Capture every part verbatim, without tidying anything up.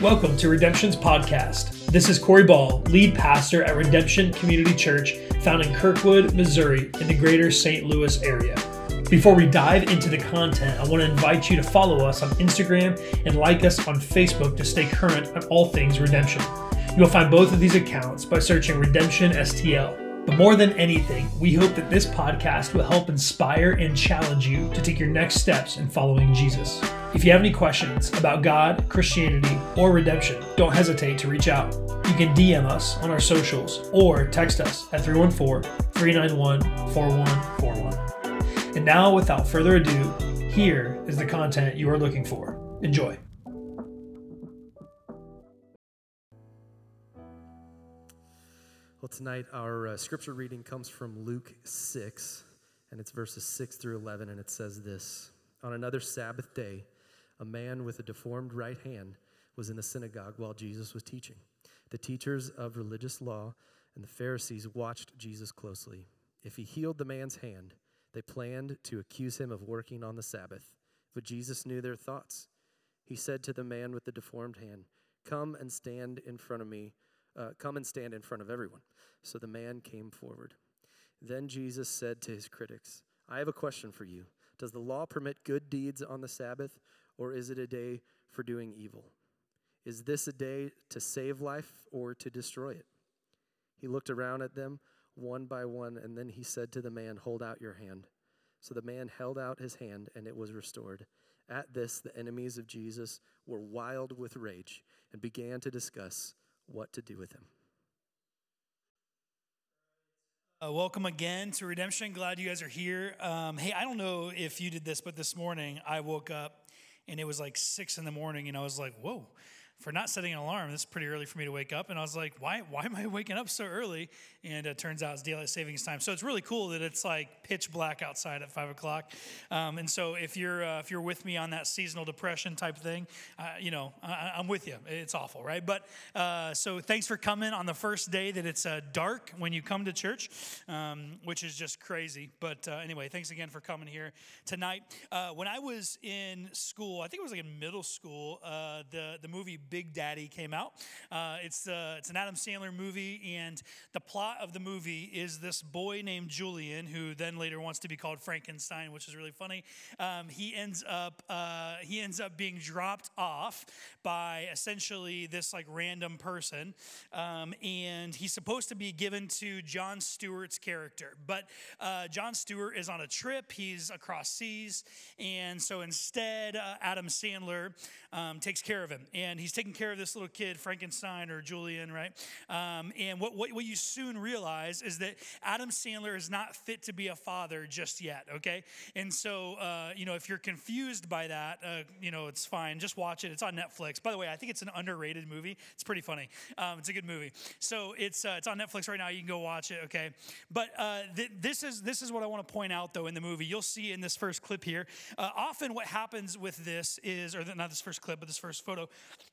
Welcome to Redemption's podcast. This is Corey Ball, lead pastor at Redemption Community Church, found in Kirkwood, Missouri, in the greater Saint Louis area. Before we dive into the content, I want to invite you to follow us on Instagram and like us on Facebook to stay current on all things Redemption. You will find both of these accounts by searching Redemption S T L. But more than anything, we hope that this podcast will help inspire and challenge you to take your next steps in following Jesus. If you have any questions about God, Christianity, or redemption, don't hesitate to reach out. You can D M us on our socials or text us at three one four, three nine one, four one four one. And now, without further ado, here is the content you are looking for. Enjoy. Well, tonight our uh, scripture reading comes from Luke six, and it's verses six through eleven, and it says this. On another Sabbath day, a man with a deformed right hand was in the synagogue while Jesus was teaching. The teachers of religious law and the Pharisees watched Jesus closely. If he healed the man's hand, they planned to accuse him of working on the Sabbath, but Jesus knew their thoughts. He said to the man with the deformed hand, "Come and stand in front of me. Uh, come and stand in front of everyone." So the man came forward. Then Jesus said to his critics, "I have a question for you. Does the law permit good deeds on the Sabbath, or is it a day for doing evil? Is this a day to save life or to destroy it?" He looked around at them one by one, and then he said to the man, "Hold out your hand." So the man held out his hand, and it was restored. At this, the enemies of Jesus were wild with rage and began to discuss what to do with him. Uh, welcome again to Redemption. Glad you guys are here. Um, hey, I don't know if you did this, but this morning I woke up, and it was like six in the morning, and I was like, whoa. For not setting an alarm, this is pretty early for me to wake up. And I was like, why why am I waking up so early? And it turns out it's daylight savings time. So it's really cool that it's like pitch black outside at five o'clock. Um, and so if you're uh, if you're with me on that seasonal depression type thing, uh, you know, I, I'm with you. It's awful, right? But uh, so thanks for coming on the first day that it's uh, dark when you come to church, um, which is just crazy. But uh, anyway, thanks again for coming here tonight. Uh, when I was in school, I think it was like in middle school, uh, the, the movie Big Daddy came out. Uh, it's uh, it's an Adam Sandler movie, and the plot of the movie is this boy named Julian, who then later wants to be called Frankenstein, which is really funny. Um, he ends up uh, he ends up being dropped off by essentially this like random person, um, and he's supposed to be given to John Stewart's character. But uh, John Stewart is on a trip; he's across seas, and so instead, uh, Adam Sandler um, takes care of him, and he's taking care of this little kid, Frankenstein or Julian, right? Um, and what, what what you soon realize is that Adam Sandler is not fit to be a father just yet, okay? And so, uh, you know, if you're confused by that, uh, you know, it's fine. Just watch it. It's on Netflix. By the way, I think it's an underrated movie. It's pretty funny. Um, it's a good movie. So it's uh, it's on Netflix right now. You can go watch it, okay? But uh, th- this is this is what I want to point out, though, in the movie. You'll see in this first clip here, uh, often what happens with this is, or not this first clip, but this first photo,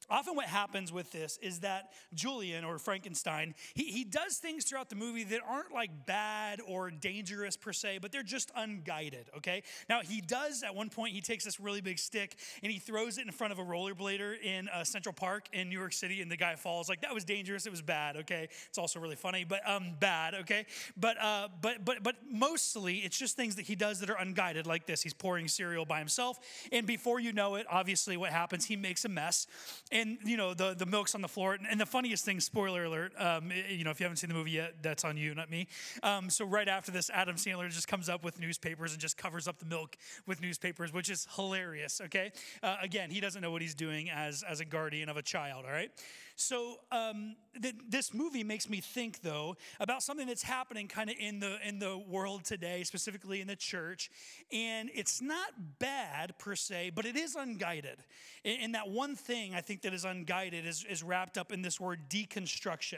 often what happens with this is that Julian or Frankenstein, he, he does things throughout the movie that aren't like bad or dangerous per se, but they're just unguided, okay? Now he does, at one point, he takes this really big stick and he throws it in front of a rollerblader in uh, Central Park in New York City, and the guy falls. Like, that was dangerous, it was bad, okay? It's also really funny, but um, bad, okay? But, uh, but, but, but mostly it's just things that he does that are unguided like this. He's pouring cereal by himself, and before you know it, obviously what happens, he makes a mess. And, you know, the, the milk's on the floor. And the funniest thing, spoiler alert, um, you know, if you haven't seen the movie yet, that's on you, not me. Um, so right after this, Adam Sandler just comes up with newspapers and just covers up the milk with newspapers, which is hilarious, okay? Uh, again, he doesn't know what he's doing as, as a guardian of a child, all right? So um, th- this movie makes me think, though, about something that's happening kind of in the in the world today, specifically in the church. And it's not bad, per se, but it is unguided. And, and that one thing I think that is unguided is, is wrapped up in this word deconstruction.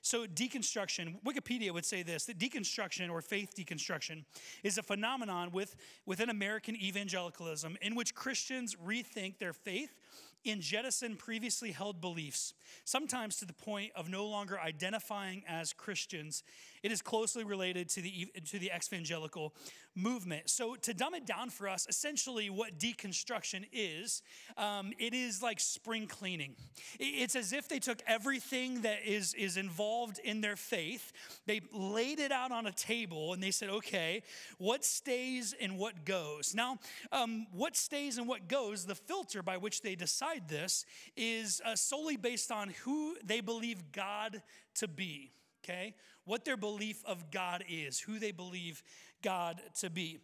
So deconstruction, Wikipedia would say this, that deconstruction or faith deconstruction is a phenomenon with, within American evangelicalism in which Christians rethink their faith and jettison previously held beliefs, sometimes to the point of no longer identifying as Christians It is closely related to the to the evangelical movement. So to dumb it down for us, essentially what deconstruction is, um, it is like spring cleaning. It's as if they took everything that is, is involved in their faith, they laid it out on a table, and they said, okay, what stays and what goes? Now, um, what stays and what goes, the filter by which they decide this is uh, solely based on who they believe God to be, okay? What their belief of God is, who they believe God to be.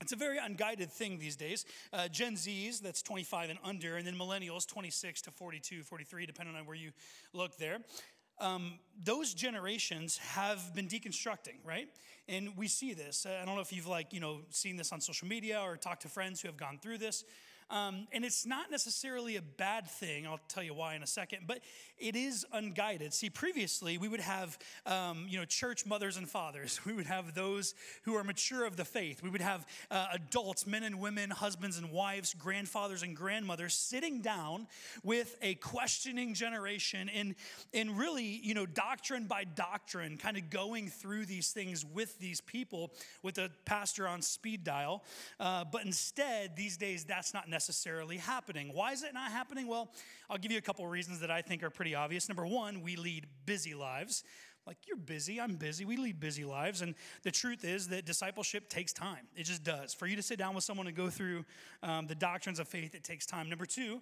It's a very unguided thing these days. Uh, Gen Zs, that's twenty-five and under, and then millennials, twenty-six to forty-two, forty-three, depending on where you look there. Um, those generations have been deconstructing, right? And we see this. I don't know if you've like, you know, seen this on social media or talked to friends who have gone through this. Um, and it's not necessarily a bad thing. I'll tell you why in a second, but it is unguided. See, previously we would have, um, you know, church mothers and fathers. We would have those who are mature of the faith. We would have uh, adults, men and women, husbands and wives, grandfathers and grandmothers sitting down with a questioning generation and, and really, you know, doctrine by doctrine, kind of going through these things with these people with a pastor on speed dial. Uh, but instead, these days, that's not necessarily happening. Why is it not happening? Well, I'll give you a couple reasons that I think are pretty obvious. Number one, we lead busy lives. Like, you're busy, I'm busy, we lead busy lives. And the truth is that discipleship takes time. It just does. For you to sit down with someone and go through um, the doctrines of faith, it takes time. Number two,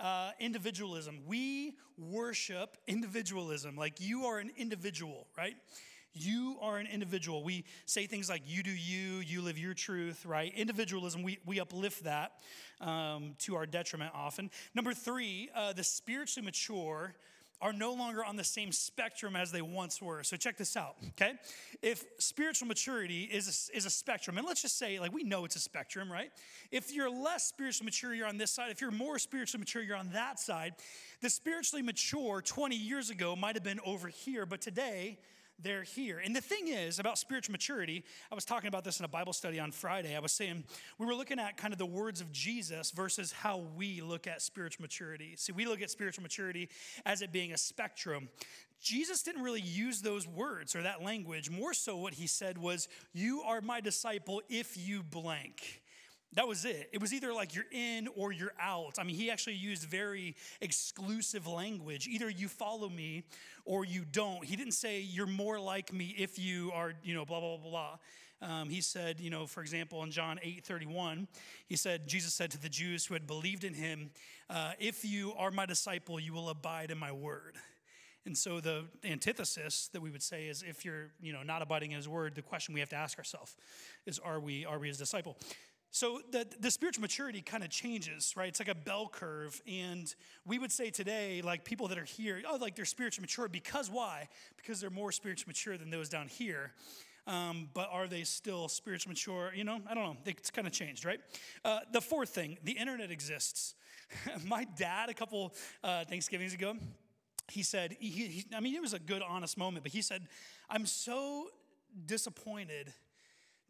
uh, individualism. We worship individualism. Like, you are an individual, right? You are an individual. We say things like, you do you, you live your truth, right? Individualism, we, we uplift that um, to our detriment often. Number three, uh, the spiritually mature are no longer on the same spectrum as they once were. So check this out, okay? If spiritual maturity is a, is a spectrum, and let's just say, like, we know it's a spectrum, right? If you're less spiritually mature, you're on this side. If you're more spiritually mature, you're on that side. The spiritually mature twenty years ago might have been over here, but today, they're here. And the thing is about spiritual maturity, I was talking about this in a Bible study on Friday. I was saying we were looking at kind of the words of Jesus versus how we look at spiritual maturity. See, we look at spiritual maturity as it being a spectrum. Jesus didn't really use those words or that language. More so what he said was, you are my disciple if you blank. That was it. It was either like you're in or you're out. I mean, he actually used very exclusive language. Either you follow me or you don't. He didn't say you're more like me if you are, you know, blah, blah, blah, blah. Um, he said, you know, for example, in John eight thirty-one, he said, Jesus said to the Jews who had believed in him, uh, if you are my disciple, you will abide in my word. And so the antithesis that we would say is if you're, you know, not abiding in his word, the question we have to ask ourselves is, are we, are we his disciple? So the, the spiritual maturity kind of changes, right? It's like a bell curve. And we would say today, like people that are here, oh, like they're spiritually mature because why? Because they're more spiritually mature than those down here. Um, but are they still spiritually mature? You know, I don't know. It's kind of changed, right? Uh, the fourth thing, the internet exists. My dad, a couple uh, Thanksgivings ago, he said, he, he, I mean, it was a good, honest moment, but he said, I'm so disappointed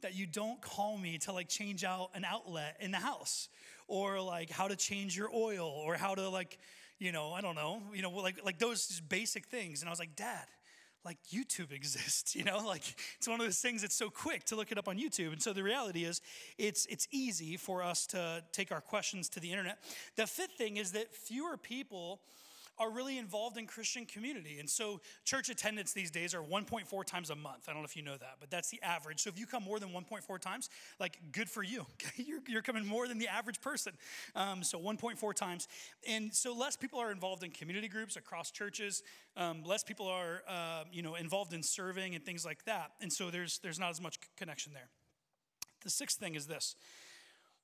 that you don't call me to like change out an outlet in the house or like how to change your oil or how to like, you know, I don't know, you know, like like those basic things. And I was like, Dad, like YouTube exists, you know, like it's one of those things that's so quick to look it up on YouTube. And so the reality is it's it's easy for us to take our questions to the internet. The fifth thing is that fewer people are really involved in Christian community. And so church attendance these days are one point four times a month. I don't know if you know that, but that's the average. So if you come more than one point four times, like good for you. You're, you're coming more than the average person. Um, so one point four times. And so less people are involved in community groups across churches. Um, less people are uh, you know, involved in serving and things like that. And so there's, there's not as much connection there. The sixth thing is this.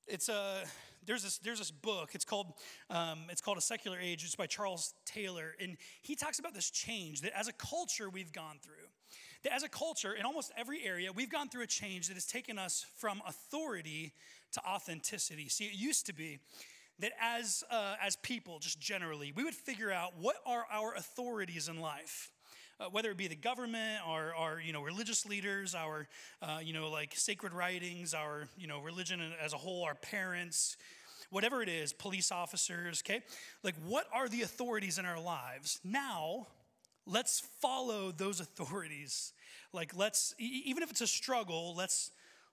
It's a there's this there's this book. It's called um, it's called A Secular Age. It's by Charles Taylor, and he talks about this change that as a culture we've gone through. That as a culture in almost every area we've gone through a change that has taken us from authority to authenticity. See, it used to be that as uh, as people, just generally, we would figure out what are our authorities in life. Uh, whether it be the government, our, our you know religious leaders, our uh, you know like sacred writings, our you know religion as a whole, our parents, whatever it is, police officers. Okay, like what are the authorities in our lives now? let's follow those authorities. Like, let's, even if it's a struggle, let's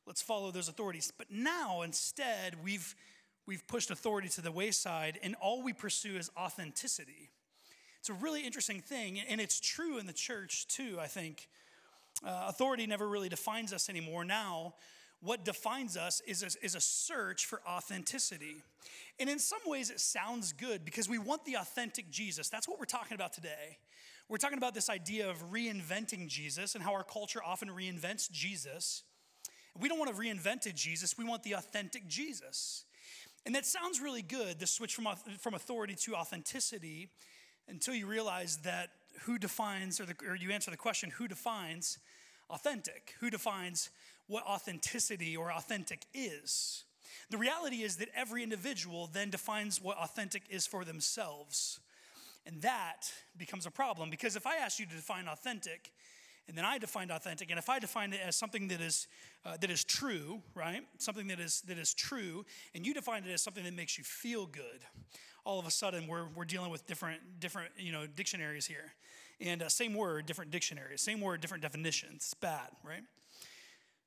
let's follow those authorities. But now, instead, we've we've pushed authority to the wayside, and all we pursue is authenticity. It's a really interesting thing, and it's true in the church, too, I think. Uh, authority never really defines us anymore. Now, what defines us is a, is a search for authenticity. And in some ways, it sounds good because we want the authentic Jesus. That's what we're talking about today. We're talking about this idea of reinventing Jesus and how our culture often reinvents Jesus. We don't want a reinvented Jesus. We want the authentic Jesus. And that sounds really good, the switch from, from authority to authenticity, until you realize that who defines, or, the, or you answer the question, who defines authentic? Who defines what authenticity or authentic is? The reality is that every individual then defines what authentic is for themselves. And that becomes a problem, because if I ask you to define authentic, and then I defined authentic, and if I define it as something that is uh, that is true, right? Something that is that is true, and you define it as something that makes you feel good. All of a sudden, we're we're dealing with different different you know dictionaries here, and uh, same word, different dictionaries, same word, different definitions. It's bad, right?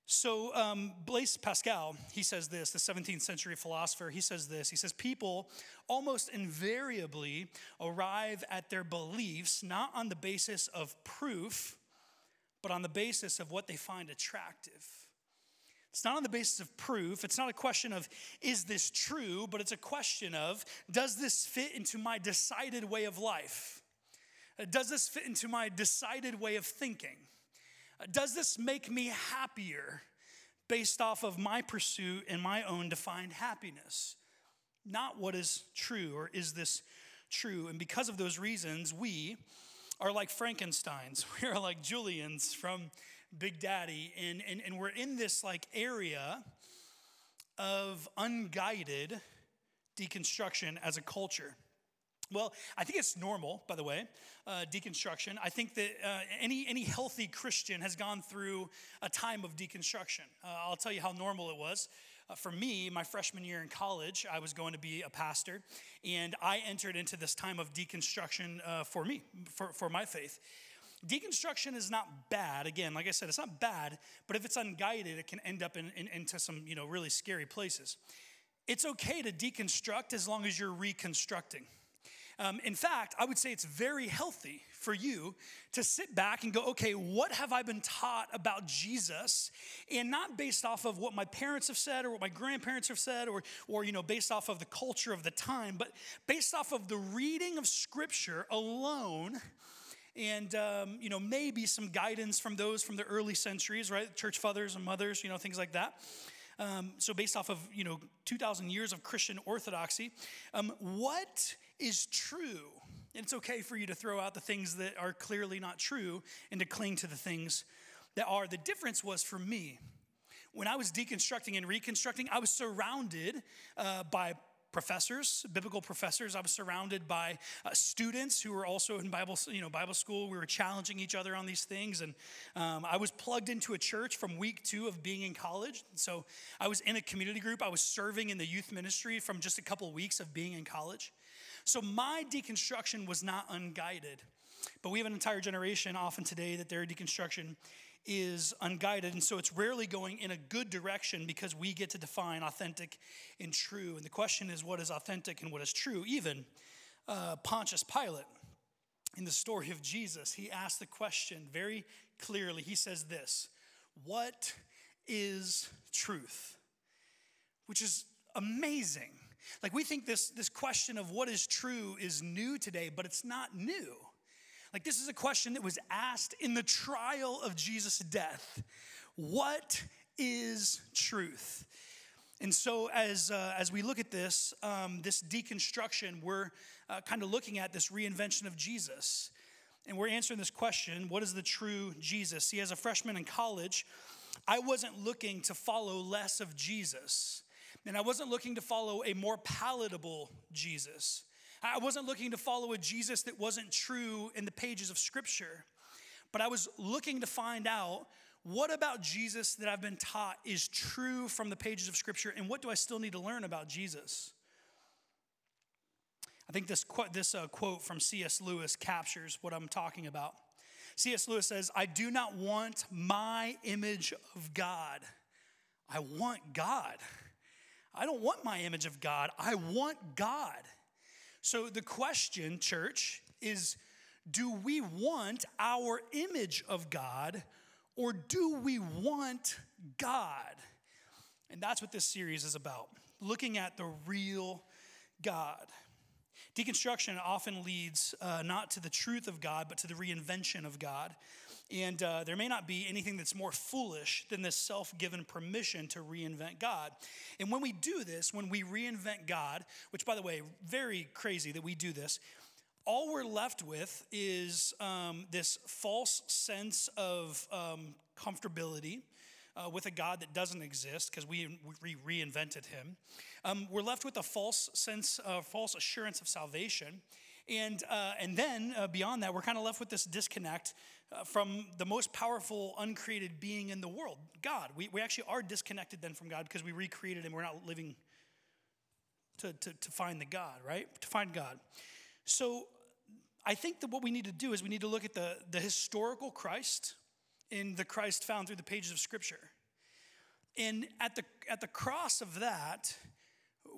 So um, Blaise Pascal, he says this, the seventeenth century philosopher, he says this. He says, people almost invariably arrive at their beliefs not on the basis of proof, but on the basis of what they find attractive. It's not on the basis of proof. It's not a question of, is this true? But it's a question of, does this fit into my decided way of life? Does this fit into my decided way of thinking? Does this make me happier based off of my pursuit and my own defined happiness? Not what is true, or is this true? And because of those reasons, we are like Frankensteins. We are like Julians from Big Daddy. And, and, and we're in this like area of unguided deconstruction as a culture. Well, I think it's normal, by the way, uh, deconstruction. I think that uh, any any healthy Christian has gone through a time of deconstruction. Uh, I'll tell you how normal it was. Uh, for me, my freshman year in college, I was going to be a pastor, and I entered into this time of deconstruction uh, for me, for, for my faith. Deconstruction is not bad. Again, like I said, it's not bad, but if it's unguided, it can end up in, in, into some you know really scary places. It's okay to deconstruct as long as you're reconstructing. Um, in fact, I would say it's very healthy for you to sit back and go, okay, what have I been taught about Jesus? And not based off of what my parents have said or what my grandparents have said, or, or you know, based off of the culture of the time, but based off of the reading of Scripture alone, and um, you know, maybe some guidance from those from the early centuries, right? Church fathers and mothers, you know, things like that. Um, so based off of, you know, two thousand years of Christian orthodoxy, um, what is true? And it's okay for you to throw out the things that are clearly not true and to cling to the things that are. The difference was for me, when I was deconstructing and reconstructing, I was surrounded uh, by professors, biblical professors. I was surrounded by uh, students who were also in Bible, you know, Bible school. We were challenging each other on these things. And um, I was plugged into a church from week two of being in college. So I was in a community group. I was serving in the youth ministry from just a couple weeks of being in college. So my deconstruction was not unguided. But we have an entire generation often today that their deconstruction is unguided, and so it's rarely going in a good direction, because we get to define authentic and true. And the question is, what is authentic and what is true? Even uh, Pontius Pilate, in the story of Jesus, he asked the question very clearly. He says this, what is truth? Which is amazing. Like, we think this, this question of what is true is new today, but it's not new. Like, this is a question that was asked in the trial of Jesus' death. What is truth? And so as uh, as we look at this, um, this deconstruction, we're uh, kind of looking at this reinvention of Jesus. And we're answering this question, what is the true Jesus? See, as a freshman in college, I wasn't looking to follow less of Jesus. And I wasn't looking to follow a more palatable Jesus. I wasn't looking to follow a Jesus that wasn't true in the pages of Scripture, but I was looking to find out, what about Jesus that I've been taught is true from the pages of Scripture, and what do I still need to learn about Jesus? I think this, qu- this uh, quote from C S. Lewis captures what I'm talking about. C S. Lewis says, "I do not want my image of God. I want God. I don't want my image of God. I want God." So the question, church, is do we want our image of God or do we want God? And that's what this series is about, looking at the real God. Deconstruction often leads uh, not to the truth of God, but to the reinvention of God. And uh, there may not be anything that's more foolish than this self-given permission to reinvent God. And when we do this, when we reinvent God, which, by the way, very crazy that we do this, all we're left with is um, this false sense of um, comfortability Uh, with a God that doesn't exist because we, we reinvented him. Um, we're left with a false sense, uh, false assurance of salvation. And, uh, and then uh, beyond that, we're kind of left with this disconnect uh, from the most powerful uncreated being in the world, God. We, we actually are disconnected then from God because we recreated him. We're not living to, to, to find the God, right? To find God. So I think that what we need to do is we need to look at the, the historical Christ in the Christ found through the pages of Scripture. And at the at the cross of that,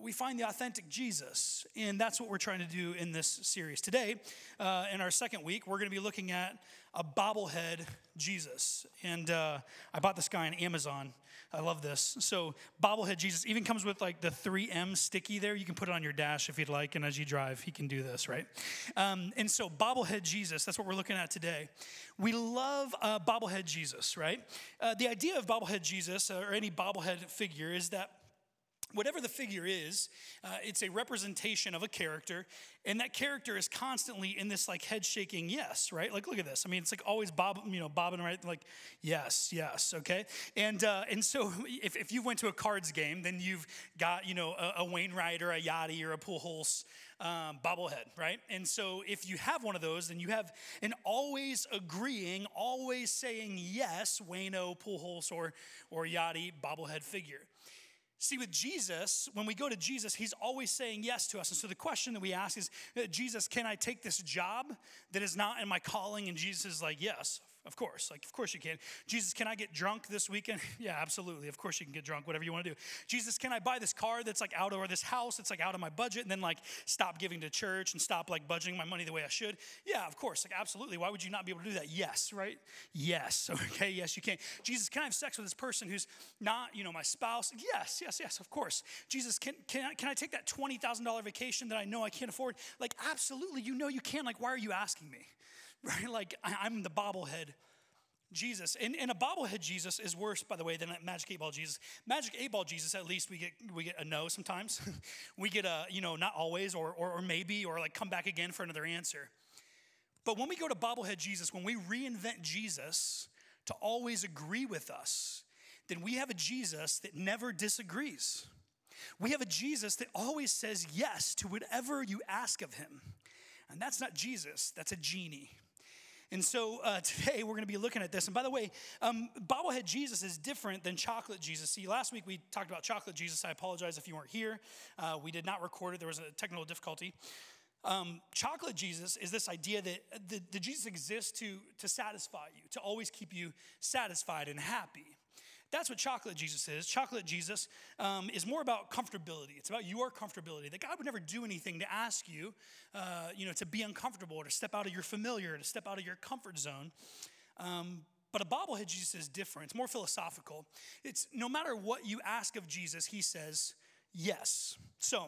we find the authentic Jesus. And that's what we're trying to do in this series. Today, uh, in our second week, we're going to be looking at a bobblehead Jesus. And uh, I bought this guy on Amazon. I love this. So bobblehead Jesus even comes with like the three M sticky there. You can put it on your dash if you'd like. And as you drive, he can do this, right? Um, and so bobblehead Jesus, that's what we're looking at today. We love uh, bobblehead Jesus, right? Uh, the idea of bobblehead Jesus uh, or any bobblehead figure is that whatever the figure is, uh, it's a representation of a character, and that character is constantly in this like head shaking yes, right? Like look at this. I mean, it's like always bob, you know, bobbing right, like yes, yes, okay. And uh, and so if if you went to a cards game, then you've got you know a, a Wainwright or a Yachty or a Pujols um, bobblehead, right? And so if you have one of those, then you have an always agreeing, always saying yes, Waino, Pujols, or or Yachty bobblehead figure. See, with Jesus, when we go to Jesus, he's always saying yes to us. And so the question that we ask is, Jesus, can I take this job that is not in my calling? And Jesus is like, yes, of course. Like, of course you can. Jesus, can I get drunk this weekend? Yeah, absolutely. Of course you can get drunk, whatever you want to do. Jesus, can I buy this car that's like out or this house that's like out of my budget and then like stop giving to church and stop like budgeting my money the way I should? Yeah, of course. Like, absolutely. Why would you not be able to do that? Yes, right? Yes. Okay, yes, you can. Jesus, can I have sex with this person who's not, you know, my spouse? Yes, yes. Yes, yes, of course. Jesus, can can I, can I take that twenty thousand dollars vacation that I know I can't afford? Like, absolutely, you know you can. Like, why are you asking me? Right? Like, I, I'm the bobblehead Jesus. And, and a bobblehead Jesus is worse, by the way, than a Magic eight Ball Jesus. Magic eight Ball Jesus, at least we get we get a no sometimes. We get a, you know, not always, or, or or maybe, or like come back again for another answer. But when we go to bobblehead Jesus, when we reinvent Jesus to always agree with us, then we have a Jesus that never disagrees. We have a Jesus that always says yes to whatever you ask of him. And that's not Jesus, that's a genie. And so uh, today we're going to be looking at this. And by the way, um, bobblehead Jesus is different than chocolate Jesus. See, last week we talked about chocolate Jesus. I apologize if you weren't here. Uh, we did not record it. There was a technical difficulty. Um, chocolate Jesus is this idea that the, the Jesus exists to, to satisfy you, to always keep you satisfied and happy. That's what chocolate Jesus is. Chocolate Jesus um, is more about comfortability. It's about your comfortability. That God would never do anything to ask you, uh, you know, to be uncomfortable or to step out of your familiar or to step out of your comfort zone. Um, but a bobblehead Jesus is different. It's more philosophical. It's no matter what you ask of Jesus, he says yes. So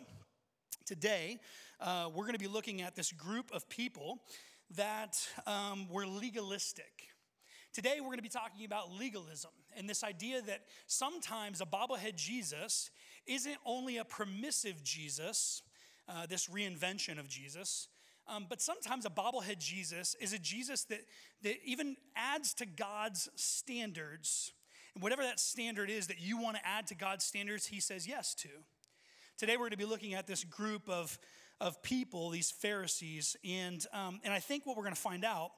today uh, we're going to be looking at this group of people that um, were legalistic. Today we're going to be talking about legalism. And this idea that sometimes a bobblehead Jesus isn't only a permissive Jesus, uh, this reinvention of Jesus, um, but sometimes a bobblehead Jesus is a Jesus that, that even adds to God's standards. And whatever that standard is that you want to add to God's standards, he says yes to. Today we're going to be looking at this group of, of people, these Pharisees, and, um, and I think what we're going to find out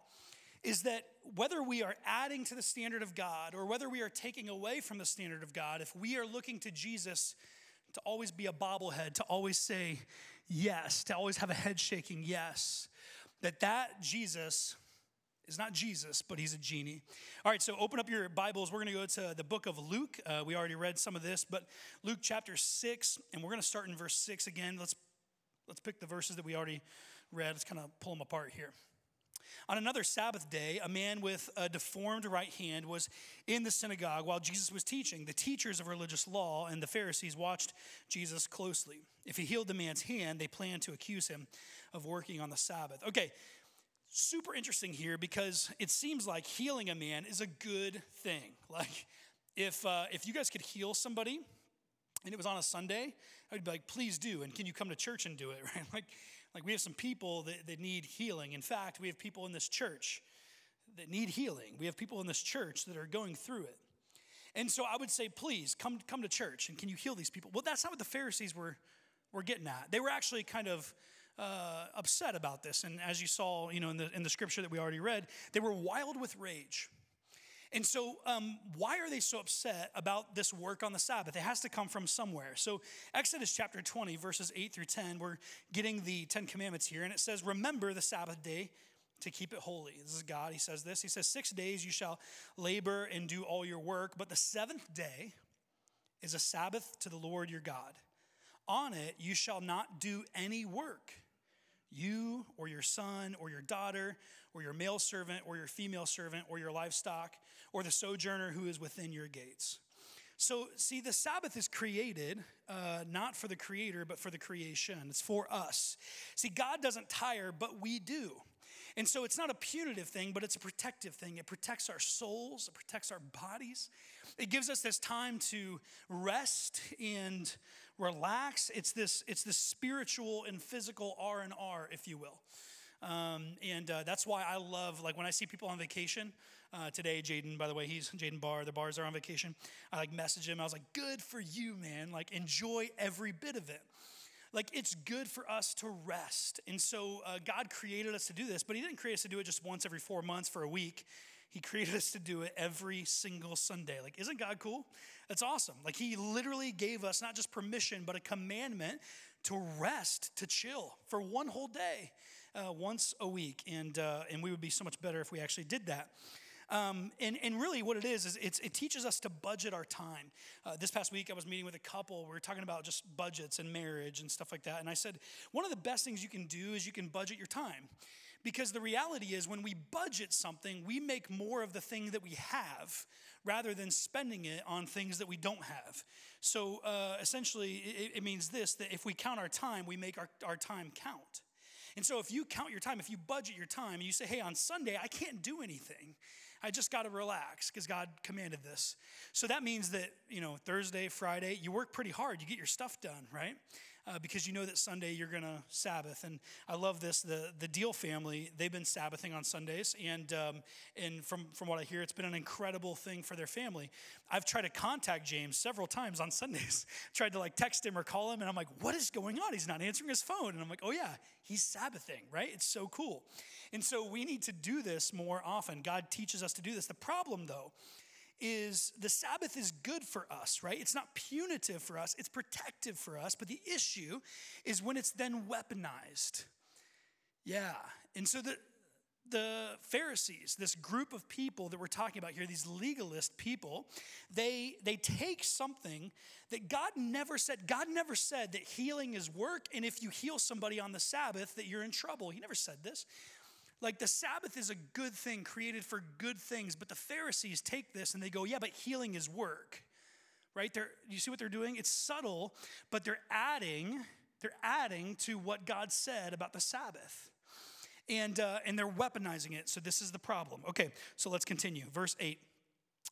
is that whether we are adding to the standard of God or whether we are taking away from the standard of God, if we are looking to Jesus to always be a bobblehead, to always say yes, to always have a head shaking yes, that that Jesus is not Jesus, but he's a genie. All right, so open up your Bibles. We're going to go to the book of Luke. Uh, we already read some of this, but Luke chapter six, and we're going to start in verse six again. Let's let's pick the verses that we already read. Let's kind of pull them apart here. On another Sabbath day, a man with a deformed right hand was in the synagogue while Jesus was teaching. The teachers of religious law and the Pharisees watched Jesus closely. If he healed the man's hand, they planned to accuse him of working on the Sabbath. Okay, super interesting here because it seems like healing a man is a good thing. Like if uh, if you guys could heal somebody and it was on a Sunday, I would be like, please do. And can you come to church and do it, right? Like. Like we have some people that, that need healing. In fact, we have people in this church that need healing. We have people in this church that are going through it. And so I would say, please, come, come to church, and can you heal these people? Well, that's not what the Pharisees were, were getting at. They were actually kind of uh, upset about this. And as you saw, you know, in the, in the scripture that we already read, they were wild with rage. And so um, why are they so upset about this work on the Sabbath? It has to come from somewhere. So Exodus chapter twenty, verses eight through ten, we're getting the Ten Commandments here. And it says, remember the Sabbath day to keep it holy. This is God. He says this. He says, six days you shall labor and do all your work. But the seventh day is a Sabbath to the Lord your God. On it you shall not do any work. You or your son or your daughter or your male servant or your female servant or your livestock or the sojourner who is within your gates. So see, the Sabbath is created uh, not for the creator, but for the creation. It's for us. See, God doesn't tire, but we do. And so it's not a punitive thing, but it's a protective thing. It protects our souls. It protects our bodies. It gives us this time to rest and relax. It's this, it's this spiritual and physical R and R, if you will. Um, and uh, that's why I love, like when I see people on vacation, uh, today, Jaden, by the way, he's Jaden Barr, the Barrs are on vacation. I like messaged him. I was like, good for you, man. Like enjoy every bit of it. Like it's good for us to rest. And so uh, God created us to do this, but he didn't create us to do it just once every four months for a week. He created us to do it every single Sunday. Like, isn't God cool? That's awesome. Like he literally gave us not just permission, but a commandment to rest, to chill for one whole day, uh, once a week. And uh, and we would be so much better if we actually did that. Um, and, and really what it is, is it's, it teaches us to budget our time. Uh, this past week I was meeting with a couple. We were talking about just budgets and marriage and stuff like that. And I said, one of the best things you can do is you can budget your time. Because the reality is when we budget something, we make more of the thing that we have rather than spending it on things that we don't have. So uh, essentially it, it means this, that if we count our time, we make our, our time count. And so if you count your time, if you budget your time, and you say, hey, on Sunday I can't do anything. I just got to relax because God commanded this. So that means that, you know, Thursday, Friday, you work pretty hard. You get your stuff done, right? Uh, because you know that Sunday you're going to Sabbath. And I love this. The the Deal family, they've been Sabbathing on Sundays. And um, and from, from what I hear, it's been an incredible thing for their family. I've tried to contact James several times on Sundays. Tried to like text him or call him. And I'm like, what is going on? He's not answering his phone. And I'm like, oh yeah, he's Sabbathing, right? It's so cool. And so we need to do this more often. God teaches us to do this. The problem, though, is the Sabbath is good for us, right? It's not punitive for us. It's protective for us. But the issue is when it's then weaponized. Yeah. And so the, the Pharisees, this group of people that we're talking about here, these legalist people, they, they take something that God never said. God never said that healing is work. And if you heal somebody on the Sabbath, that you're in trouble. He never said this. Like the Sabbath is a good thing created for good things, but the Pharisees take this and they go, yeah, but healing is work, right? They're, you see what they're doing? It's subtle, but they're adding, they're adding to what God said about the Sabbath, and uh, and they're weaponizing it. So this is the problem. Okay, so let's continue. Verse eight.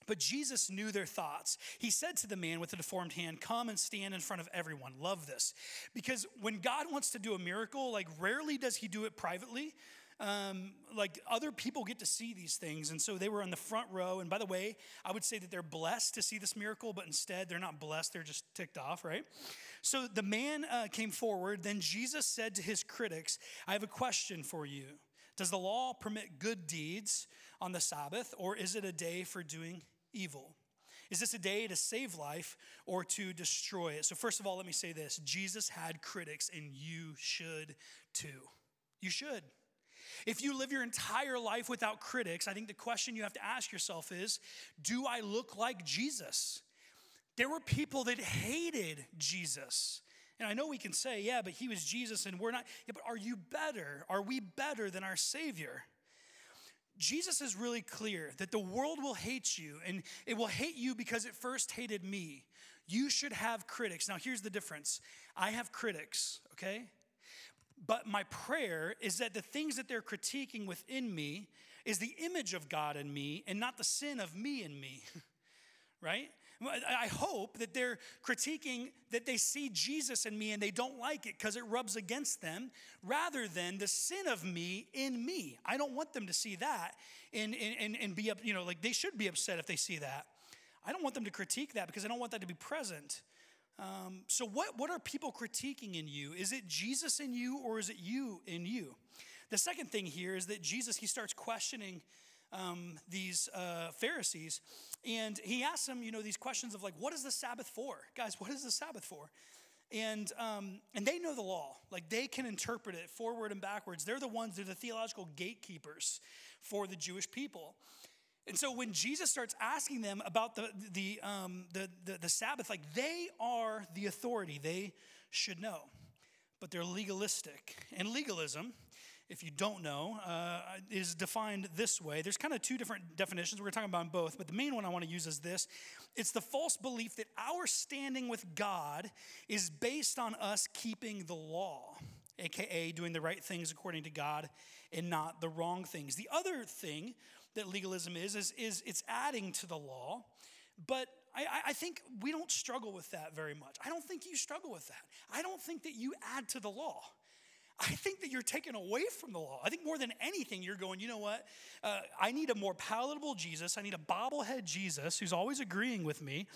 But Jesus knew their thoughts. He said to the man with the deformed hand, come and stand in front of everyone. Love this. Because when God wants to do a miracle, like rarely does he do it privately. Um, like other people get to see these things. And so they were in the front row. And by the way, I would say that they're blessed to see this miracle, but instead they're not blessed. They're just ticked off, right? So the man uh, came forward. Then Jesus said to his critics, I have a question for you. Does the law permit good deeds on the Sabbath, or is it a day for doing evil? Is this a day to save life or to destroy it? So first of all, let me say this. Jesus had critics, and you should too. You should. If you live your entire life without critics, I think the question you have to ask yourself is, do I look like Jesus? There were people that hated Jesus. And I know we can say, yeah, but he was Jesus and we're not. Yeah, but are you better? Are we better than our Savior? Jesus is really clear that the world will hate you, and it will hate you because it first hated me. You should have critics. Now, here's the difference. I have critics, okay? But my prayer is that the things that they're critiquing within me is the image of God in me and not the sin of me in me, right? I hope that they're critiquing that they see Jesus in me and they don't like it because it rubs against them, rather than the sin of me in me. I don't want them to see that and, and, and be up, you know, like they should be upset if they see that. I don't want them to critique that because I don't want that to be present. Um, so what, what are people critiquing in you? Is it Jesus in you, or is it you in you? The second thing here is that Jesus, he starts questioning um, these uh, Pharisees, and he asks them, you know, these questions of like, what is the Sabbath for? Guys, what is the Sabbath for? And um, and they know the law. Like, they can interpret it forward and backwards. They're the ones, they're the theological gatekeepers for the Jewish people. And so when Jesus starts asking them about the the, um, the the the Sabbath, like, they are the authority. They should know, but they're legalistic. And legalism, if you don't know, uh, is defined this way. There's kind of two different definitions. We're going to talk about both, but the main one I want to use is this. It's the false belief that our standing with God is based on us keeping the law, a k a doing the right things according to God and not the wrong things. The other thing that legalism is, is, is it's adding to the law. But I, I think we don't struggle with that very much. I don't think you struggle with that. I don't think that you add to the law. I think that you're taken away from the law. I think more than anything, you're going, you know what? Uh, I need a more palatable Jesus. I need a bobblehead Jesus who's always agreeing with me.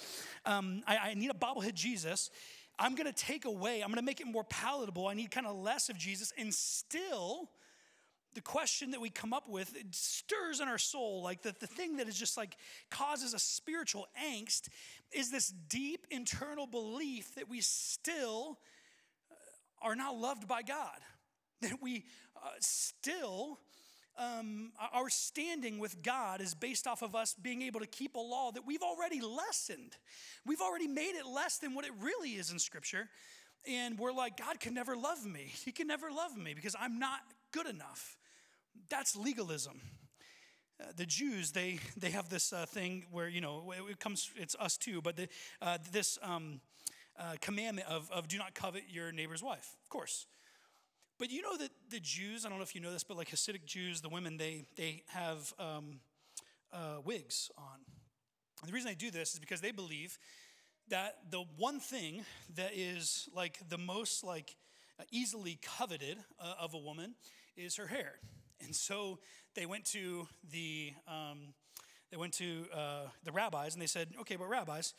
Um, I, I need a bobblehead Jesus. I'm going to take away. I'm going to make it more palatable. I need kind of less of Jesus, and still the question that we come up with, it stirs in our soul, like the, the thing that is just like causes a spiritual angst is this deep internal belief that we still are not loved by God, that we uh, still, um, our standing with God is based off of us being able to keep a law that we've already lessened. We've already made it less than what it really is in Scripture. And we're like, God can never love me. He can never love me because I'm not good enough. That's legalism. Uh, the Jews, they they have this uh, thing where, you know, it comes, it's us too, but the, uh, this um, uh, commandment of, of do not covet your neighbor's wife, of course. But you know that the Jews, I don't know if you know this, but like Hasidic Jews, the women, they, they have um, uh, wigs on. And the reason they do this is because they believe that the one thing that is like the most like easily coveted uh, of a woman is her hair. And so they went to the um, they went to uh, the rabbis and they said, okay, but rabbis,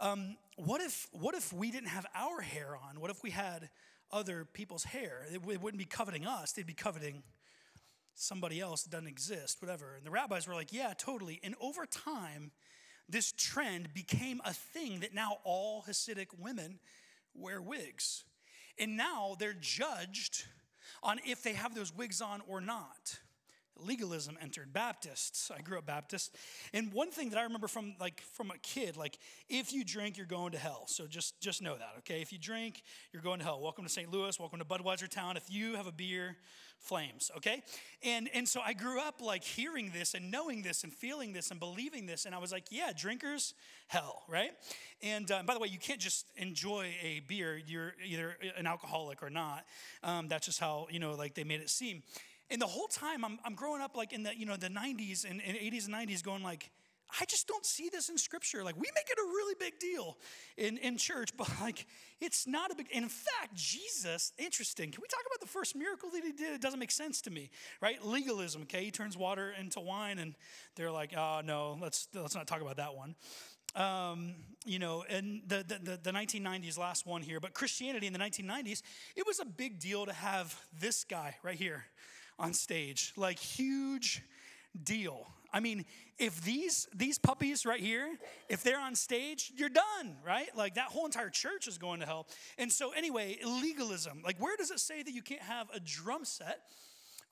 um, what if what if we didn't have our hair on? What if we had other people's hair? It, it wouldn't be coveting us. They'd be coveting somebody else that doesn't exist, whatever. And the rabbis were like, yeah, totally. And over time, this trend became a thing that now all Hasidic women wear wigs. And now they're judged on if they have those wigs on or not. Legalism entered. Baptists, I grew up Baptist. And one thing that I remember from like from a kid, like if you drink, you're going to hell. So just, just know that, okay? If you drink, you're going to hell. Welcome to Saint Louis. Welcome to Budweiser Town. If you have a beer, flames, okay? And and so I grew up like hearing this and knowing this and feeling this and believing this. And I was like, yeah, drinkers, hell, right? And uh, by the way, you can't just enjoy a beer. You're either an alcoholic or not. Um, that's just how, you know, like they made it seem. And the whole time I'm, I'm growing up like in the, you know, the nineties and, and eighties and nineties going like, I just don't see this in Scripture. Like we make it a really big deal in, in church, but like it's not a big, and in fact, Jesus, interesting. Can we talk about the first miracle that he did? It doesn't make sense to me, right? Legalism, okay? He turns water into wine and they're like, oh no, let's, let's not talk about that one. Um, you know, and the, the, the nineteen nineties, last one here, but Christianity in the nineteen nineties, it was a big deal to have this guy right here on stage, like huge deal. I mean, if these these puppies right here, if they're on stage, you're done, right? Like that whole entire church is going to hell. And so anyway, legalism. Like where does it say that you can't have a drum set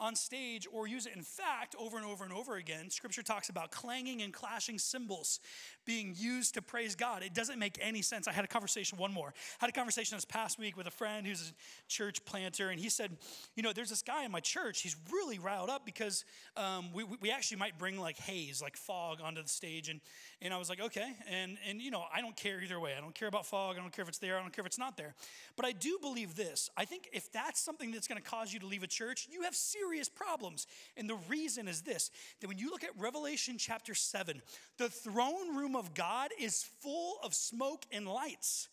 on stage or use it? In fact, over and over and over again, Scripture talks about clanging and clashing cymbals being used to praise God. It doesn't make any sense. I had a conversation, one more. I had a conversation this past week with a friend who's a church planter, and he said, you know, there's this guy in my church. He's really riled up because um, we, we actually might bring like haze, like fog onto the stage. And and I was like, okay. And, and you know, I don't care either way. I don't care about fog. I don't care if it's there. I don't care if it's not there. But I do believe this. I think if that's something that's going to cause you to leave a church, you have serious Serious problems. And the reason is this, that when you look at Revelation chapter seven, the throne room of God is full of smoke and lights.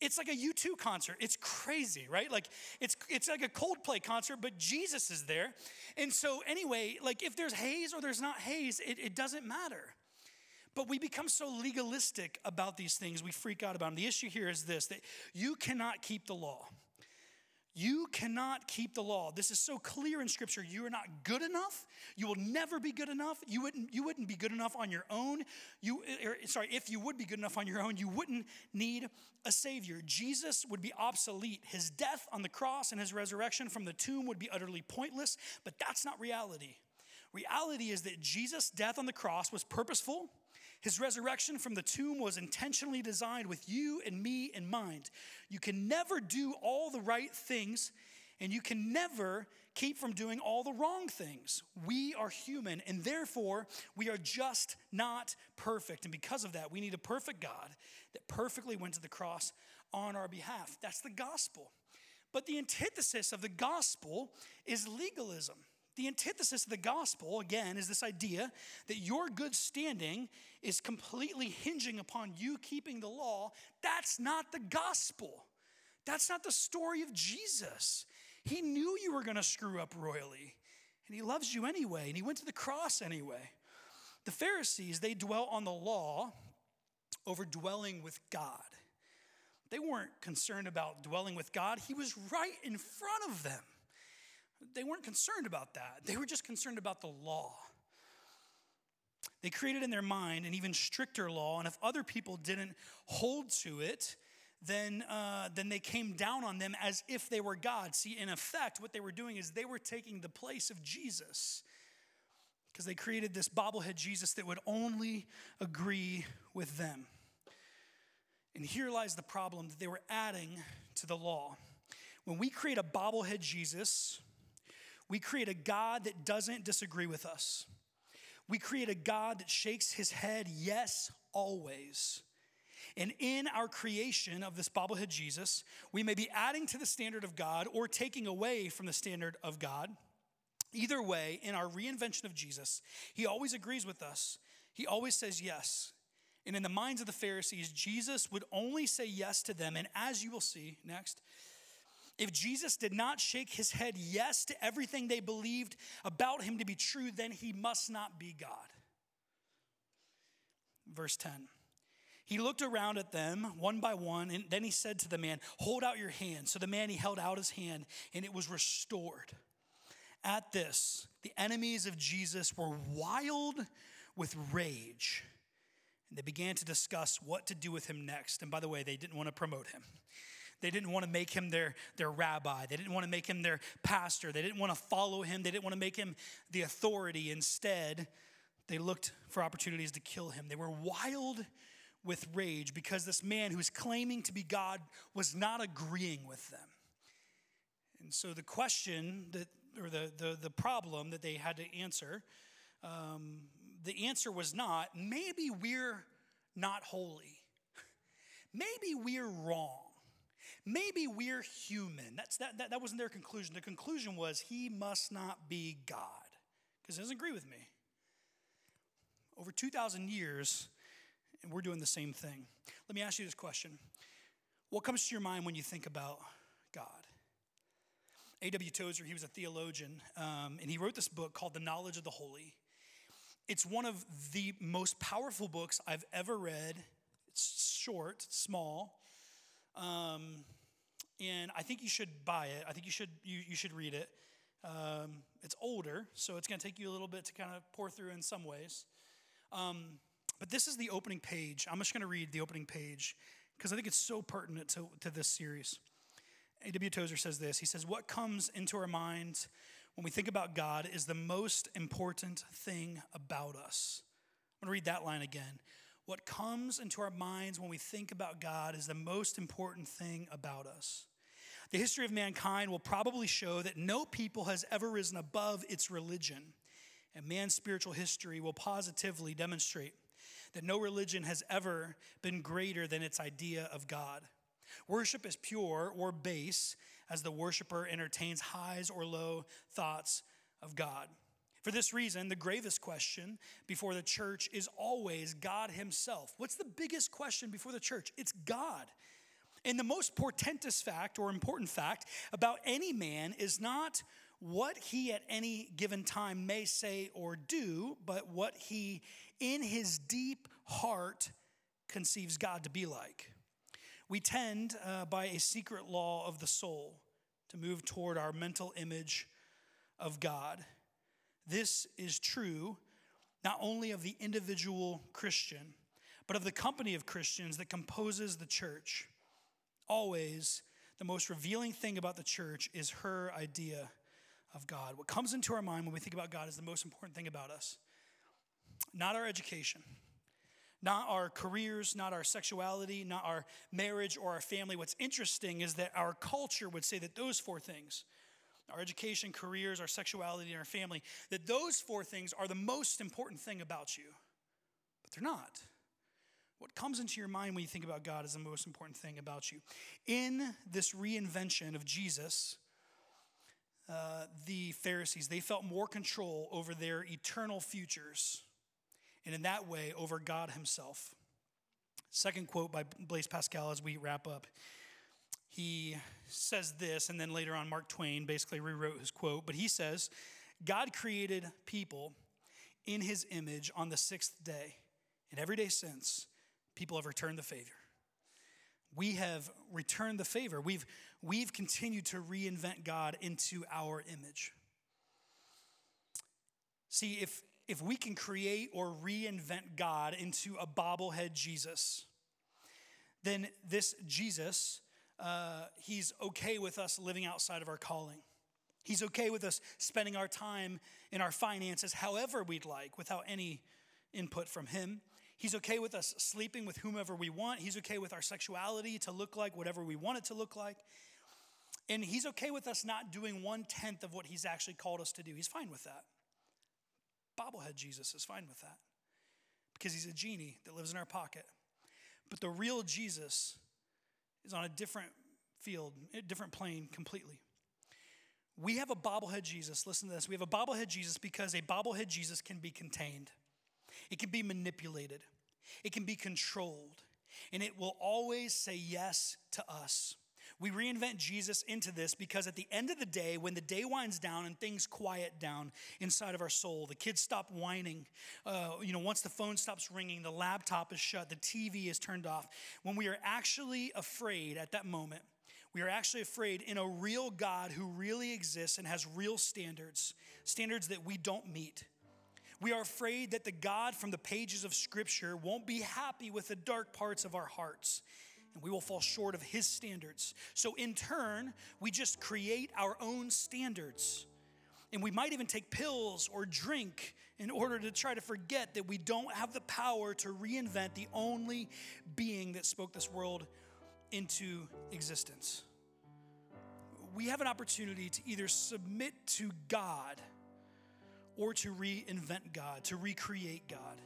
It's like a U two concert. It's crazy, right? Like it's it's like a Coldplay concert, but Jesus is there. And so anyway, like if there's haze or there's not haze, it, it doesn't matter. But we become so legalistic about these things. We freak out about them. The issue here is this, that you cannot keep the law. You cannot keep the law. This is so clear in Scripture. You are not good enough. You will never be good enough. You wouldn't, you wouldn't be good enough on your own. You, or, sorry, if you would be good enough on your own, you wouldn't need a Savior. Jesus would be obsolete. His death on the cross and his resurrection from the tomb would be utterly pointless, but that's not reality. Reality is that Jesus' death on the cross was purposeful. His resurrection from the tomb was intentionally designed with you and me in mind. You can never do all the right things, and you can never keep from doing all the wrong things. We are human, and therefore, we are just not perfect. And because of that, we need a perfect God that perfectly went to the cross on our behalf. That's the gospel. But the antithesis of the gospel is legalism. The antithesis of the gospel, again, is this idea that your good standing is completely hinging upon you keeping the law. That's not the gospel. That's not the story of Jesus. He knew you were going to screw up royally, and he loves you anyway, and he went to the cross anyway. The Pharisees, they dwell on the law over dwelling with God. They weren't concerned about dwelling with God. He was right in front of them. They weren't concerned about that. They were just concerned about the law. They created in their mind an even stricter law, and if other people didn't hold to it, then, uh, then they came down on them as if they were God. See, in effect, what they were doing is they were taking the place of Jesus because they created this bobblehead Jesus that would only agree with them. And here lies the problem that they were adding to the law. When we create a bobblehead Jesus, we create a God that doesn't disagree with us. We create a God that shakes his head, yes, always. And in our creation of this bobblehead Jesus, we may be adding to the standard of God or taking away from the standard of God. Either way, in our reinvention of Jesus, he always agrees with us. He always says yes. And in the minds of the Pharisees, Jesus would only say yes to them. And as you will see next, if Jesus did not shake his head yes to everything they believed about him to be true, then he must not be God. Verse ten. He looked around at them one by one, and then he said to the man, "Hold out your hand." So the man, he held out his hand, and it was restored. At this, the enemies of Jesus were wild with rage, and they began to discuss what to do with him next. And by the way, they didn't want to promote him. They didn't want to make him their, their rabbi. They didn't want to make him their pastor. They didn't want to follow him. They didn't want to make him the authority. Instead, they looked for opportunities to kill him. They were wild with rage because this man who's claiming to be God was not agreeing with them. And so the question that, or the, the, the problem that they had to answer, um, the answer was not, maybe we're not holy. Maybe we're wrong. Maybe we're human. That's, that, that, that wasn't their conclusion. The conclusion was he must not be God because he doesn't agree with me. Over two thousand years, and we're doing the same thing. Let me ask you this question. What comes to your mind when you think about God? A W Tozer, he was a theologian, um, and he wrote this book called The Knowledge of the Holy. It's one of the most powerful books I've ever read. It's short, small. Um, and I think you should buy it. I think you should, you, you should read it. Um, it's older, so it's going to take you a little bit to kind of pour through in some ways. Um, but this is the opening page. I'm just going to read the opening page because I think it's so pertinent to, to this series. A W Tozer says this. He says, what comes into our minds when we think about God is the most important thing about us. I'm going to read that line again. What comes into our minds when we think about God is the most important thing about us. The history of mankind will probably show that no people has ever risen above its religion, and man's spiritual history will positively demonstrate that no religion has ever been greater than its idea of God. Worship is pure or base as the worshiper entertains highs or low thoughts of God. For this reason, the gravest question before the church is always God himself. What's the biggest question before the church? It's God. And the most portentous fact or important fact about any man is not what he at any given time may say or do, but what he in his deep heart conceives God to be like. We tend, uh, by a secret law of the soul, to move toward our mental image of God. This is true not only of the individual Christian, but of the company of Christians that composes the church. Always, the most revealing thing about the church is her idea of God. What comes into our mind when we think about God is the most important thing about us. Not our education. Not our careers, not our sexuality, not our marriage or our family. What's interesting is that our culture would say that those four things, our education, careers, our sexuality, and our family, that those four things are the most important thing about you. But they're not. What comes into your mind when you think about God is the most important thing about you. In this reinvention of Jesus, uh, the Pharisees, they felt more control over their eternal futures, and in that way, over God himself. Second quote by Blaise Pascal as we wrap up. He says this, and then later on, Mark Twain basically rewrote his quote. But he says, God created people in his image on the sixth day. And every day since, people have returned the favor. We have returned the favor. We've, we've continued to reinvent God into our image. See, if... If we can create or reinvent God into a bobblehead Jesus, then this Jesus, uh, he's okay with us living outside of our calling. He's okay with us spending our time in our finances however we'd like without any input from him. He's okay with us sleeping with whomever we want. He's okay with our sexuality to look like whatever we want it to look like. And he's okay with us not doing one-tenth of what he's actually called us to do. He's fine with that. Bobblehead Jesus is fine with that because he's a genie that lives in our pocket. But the real Jesus is on a different field, a different plane completely. We have a bobblehead Jesus. Listen to this. We have a bobblehead Jesus because a bobblehead Jesus can be contained. It can be manipulated. It can be controlled. And it will always say yes to us. We reinvent Jesus into this because at the end of the day, when the day winds down and things quiet down inside of our soul, the kids stop whining. Uh, you know, once the phone stops ringing, the laptop is shut, the T V is turned off. When we are actually afraid at that moment, we are actually afraid in a real God who really exists and has real standards, standards that we don't meet. We are afraid that the God from the pages of Scripture won't be happy with the dark parts of our hearts. And we will fall short of his standards. So in turn, we just create our own standards. And we might even take pills or drink in order to try to forget that we don't have the power to reinvent the only being that spoke this world into existence. We have an opportunity to either submit to God or to reinvent God, to recreate God.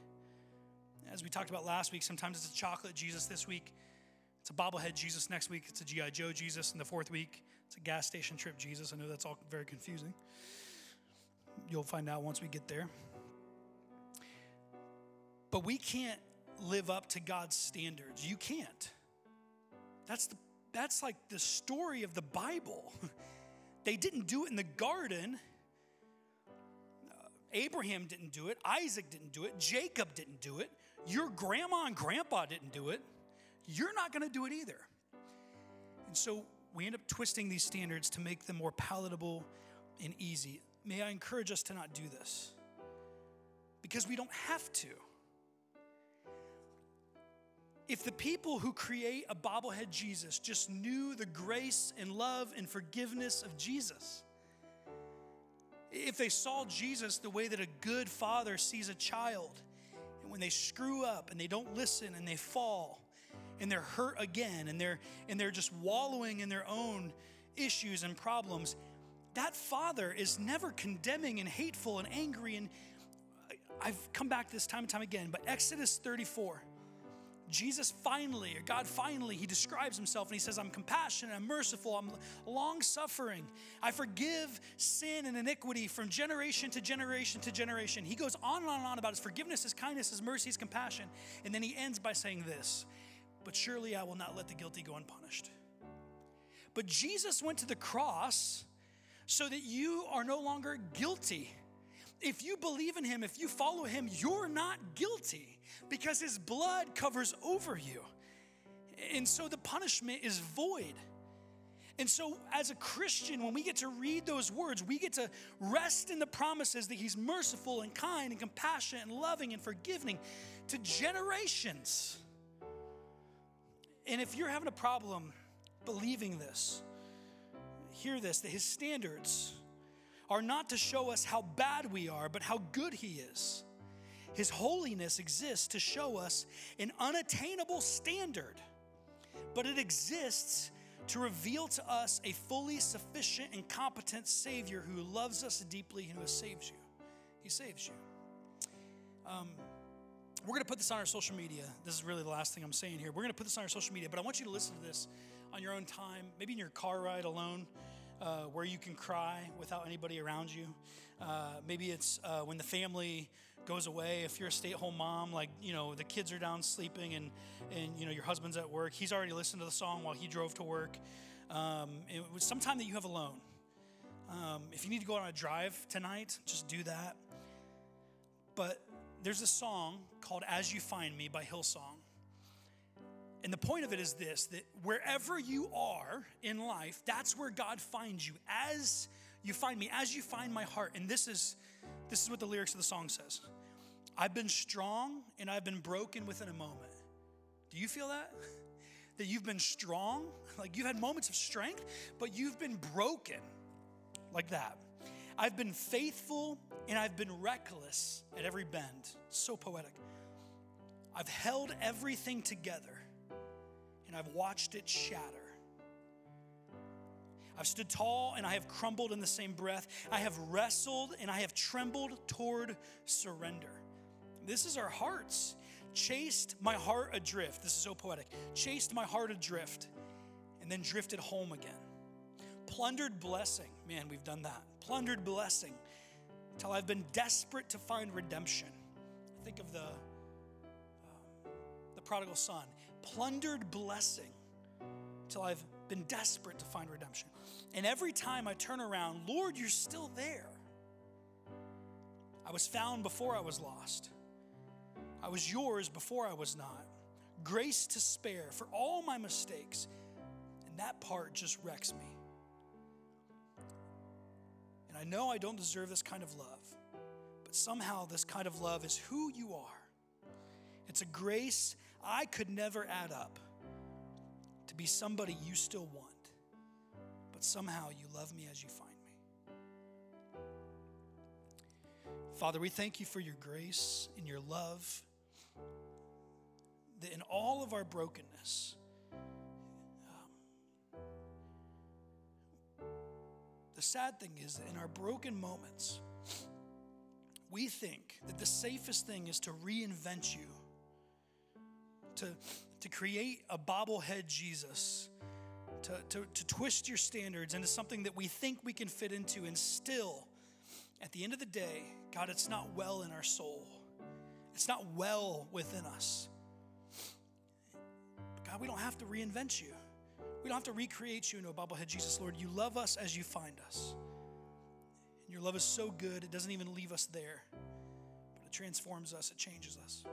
As we talked about last week, sometimes it's a chocolate Jesus this week. It's a bobblehead Jesus next week. It's a G I. Joe Jesus in the fourth week. It's a gas station trip Jesus. I know that's all very confusing. You'll find out once we get there. But we can't live up to God's standards. You can't. That's the, that's like the story of the Bible. They didn't do it in the garden. Uh, Abraham didn't do it. Isaac didn't do it. Jacob didn't do it. Your grandma and grandpa didn't do it. You're not going to do it either. And so we end up twisting these standards to make them more palatable and easy. May I encourage us to not do this, because we don't have to. If the people who create a bobblehead Jesus just knew the grace and love and forgiveness of Jesus, if they saw Jesus the way that a good father sees a child, and when they screw up and they don't listen and they fall and they're hurt again and they're, and they're just wallowing in their own issues and problems, that father is never condemning and hateful and angry. And I've come back to this time and time again, but Exodus thirty-four, Jesus finally, or God finally, he describes himself and he says, I'm compassionate, I'm merciful, I'm long-suffering. I forgive sin and iniquity from generation to generation to generation. He goes on and on and on about his forgiveness, his kindness, his mercy, his compassion. And then he ends by saying this, but surely I will not let the guilty go unpunished. But Jesus went to the cross so that you are no longer guilty. If you believe in him, if you follow him, you're not guilty because his blood covers over you. And so the punishment is void. And so as a Christian, when we get to read those words, we get to rest in the promises that he's merciful and kind and compassionate and loving and forgiving to generations. And if you're having a problem believing this, hear this, that his standards are not to show us how bad we are, but how good he is. His holiness exists to show us an unattainable standard, but it exists to reveal to us a fully sufficient and competent Savior who loves us deeply and who has saved you. He saves you. Um, we're gonna put this on our social media. This is really the last thing I'm saying here. We're gonna put this on our social media, but I want you to listen to this on your own time, maybe in your car ride alone, Uh, where you can cry without anybody around you. Uh, maybe it's uh, when the family goes away. If you're a stay-at-home mom, like, you know, the kids are down sleeping and, and you know, your husband's at work. He's already listened to the song while he drove to work. Um, it was some time that you have alone. Um, if you need to go on a drive tonight, just do that. But there's a song called As You Find Me by Hillsong. And the point of it is this, that wherever you are in life, that's where God finds you. As you find me, as you find my heart. And this is, this is what the lyrics of the song says. I've been strong and I've been broken within a moment. Do you feel that? That you've been strong? Like you've had moments of strength, but you've been broken like that. I've been faithful and I've been reckless at every bend. So poetic. I've held everything together. I've watched it shatter. I've stood tall and I have crumbled in the same breath. I have wrestled and I have trembled toward surrender. This is our hearts. Chased my heart adrift. This is so poetic. Chased my heart adrift and then drifted home again. Plundered blessing. Man, we've done that. Plundered blessing till I've been desperate to find redemption. Think of the, um, the prodigal son. Plundered blessing till I've been desperate to find redemption. And every time I turn around, Lord, you're still there. I was found before I was lost. I was yours before I was not. Grace to spare for all my mistakes. And that part just wrecks me. And I know I don't deserve this kind of love, but somehow this kind of love is who you are. It's a grace I could never add up to be somebody you still want, but somehow you love me as you find me. Father, we thank you for your grace and your love, that in all of our brokenness, um, the sad thing is that in our broken moments, we think that the safest thing is to reinvent you, To, to create a bobblehead Jesus, to, to, to twist your standards into something that we think we can fit into. And still, at the end of the day, God, it's not well in our soul. It's not well within us. But God, we don't have to reinvent you. We don't have to recreate you into a bobblehead Jesus, Lord. You love us as you find us. And your love is so good, it doesn't even leave us there. But it transforms us, it changes us.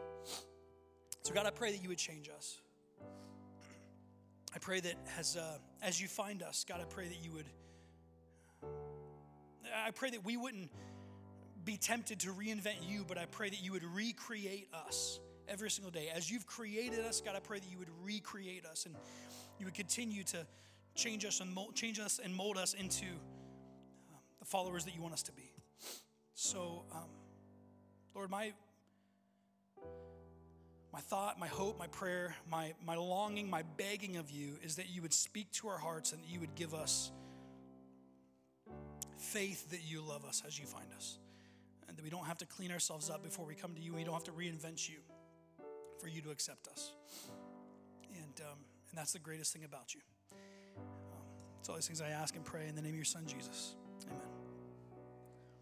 So God, I pray that you would change us. I pray that as uh, as you find us, God, I pray that you would, I pray that we wouldn't be tempted to reinvent you, but I pray that you would recreate us every single day. As you've created us, God, I pray that you would recreate us and you would continue to change us and mold, change us and mold us into um, the followers that you want us to be. So, um, Lord, my my thought, my hope, my prayer, my my longing, my begging of you is that you would speak to our hearts and that you would give us faith that you love us as you find us, and that we don't have to clean ourselves up before we come to you. We don't have to reinvent you for you to accept us. And um, and that's the greatest thing about you. Um, it's all these things I ask and pray in the name of your son, Jesus.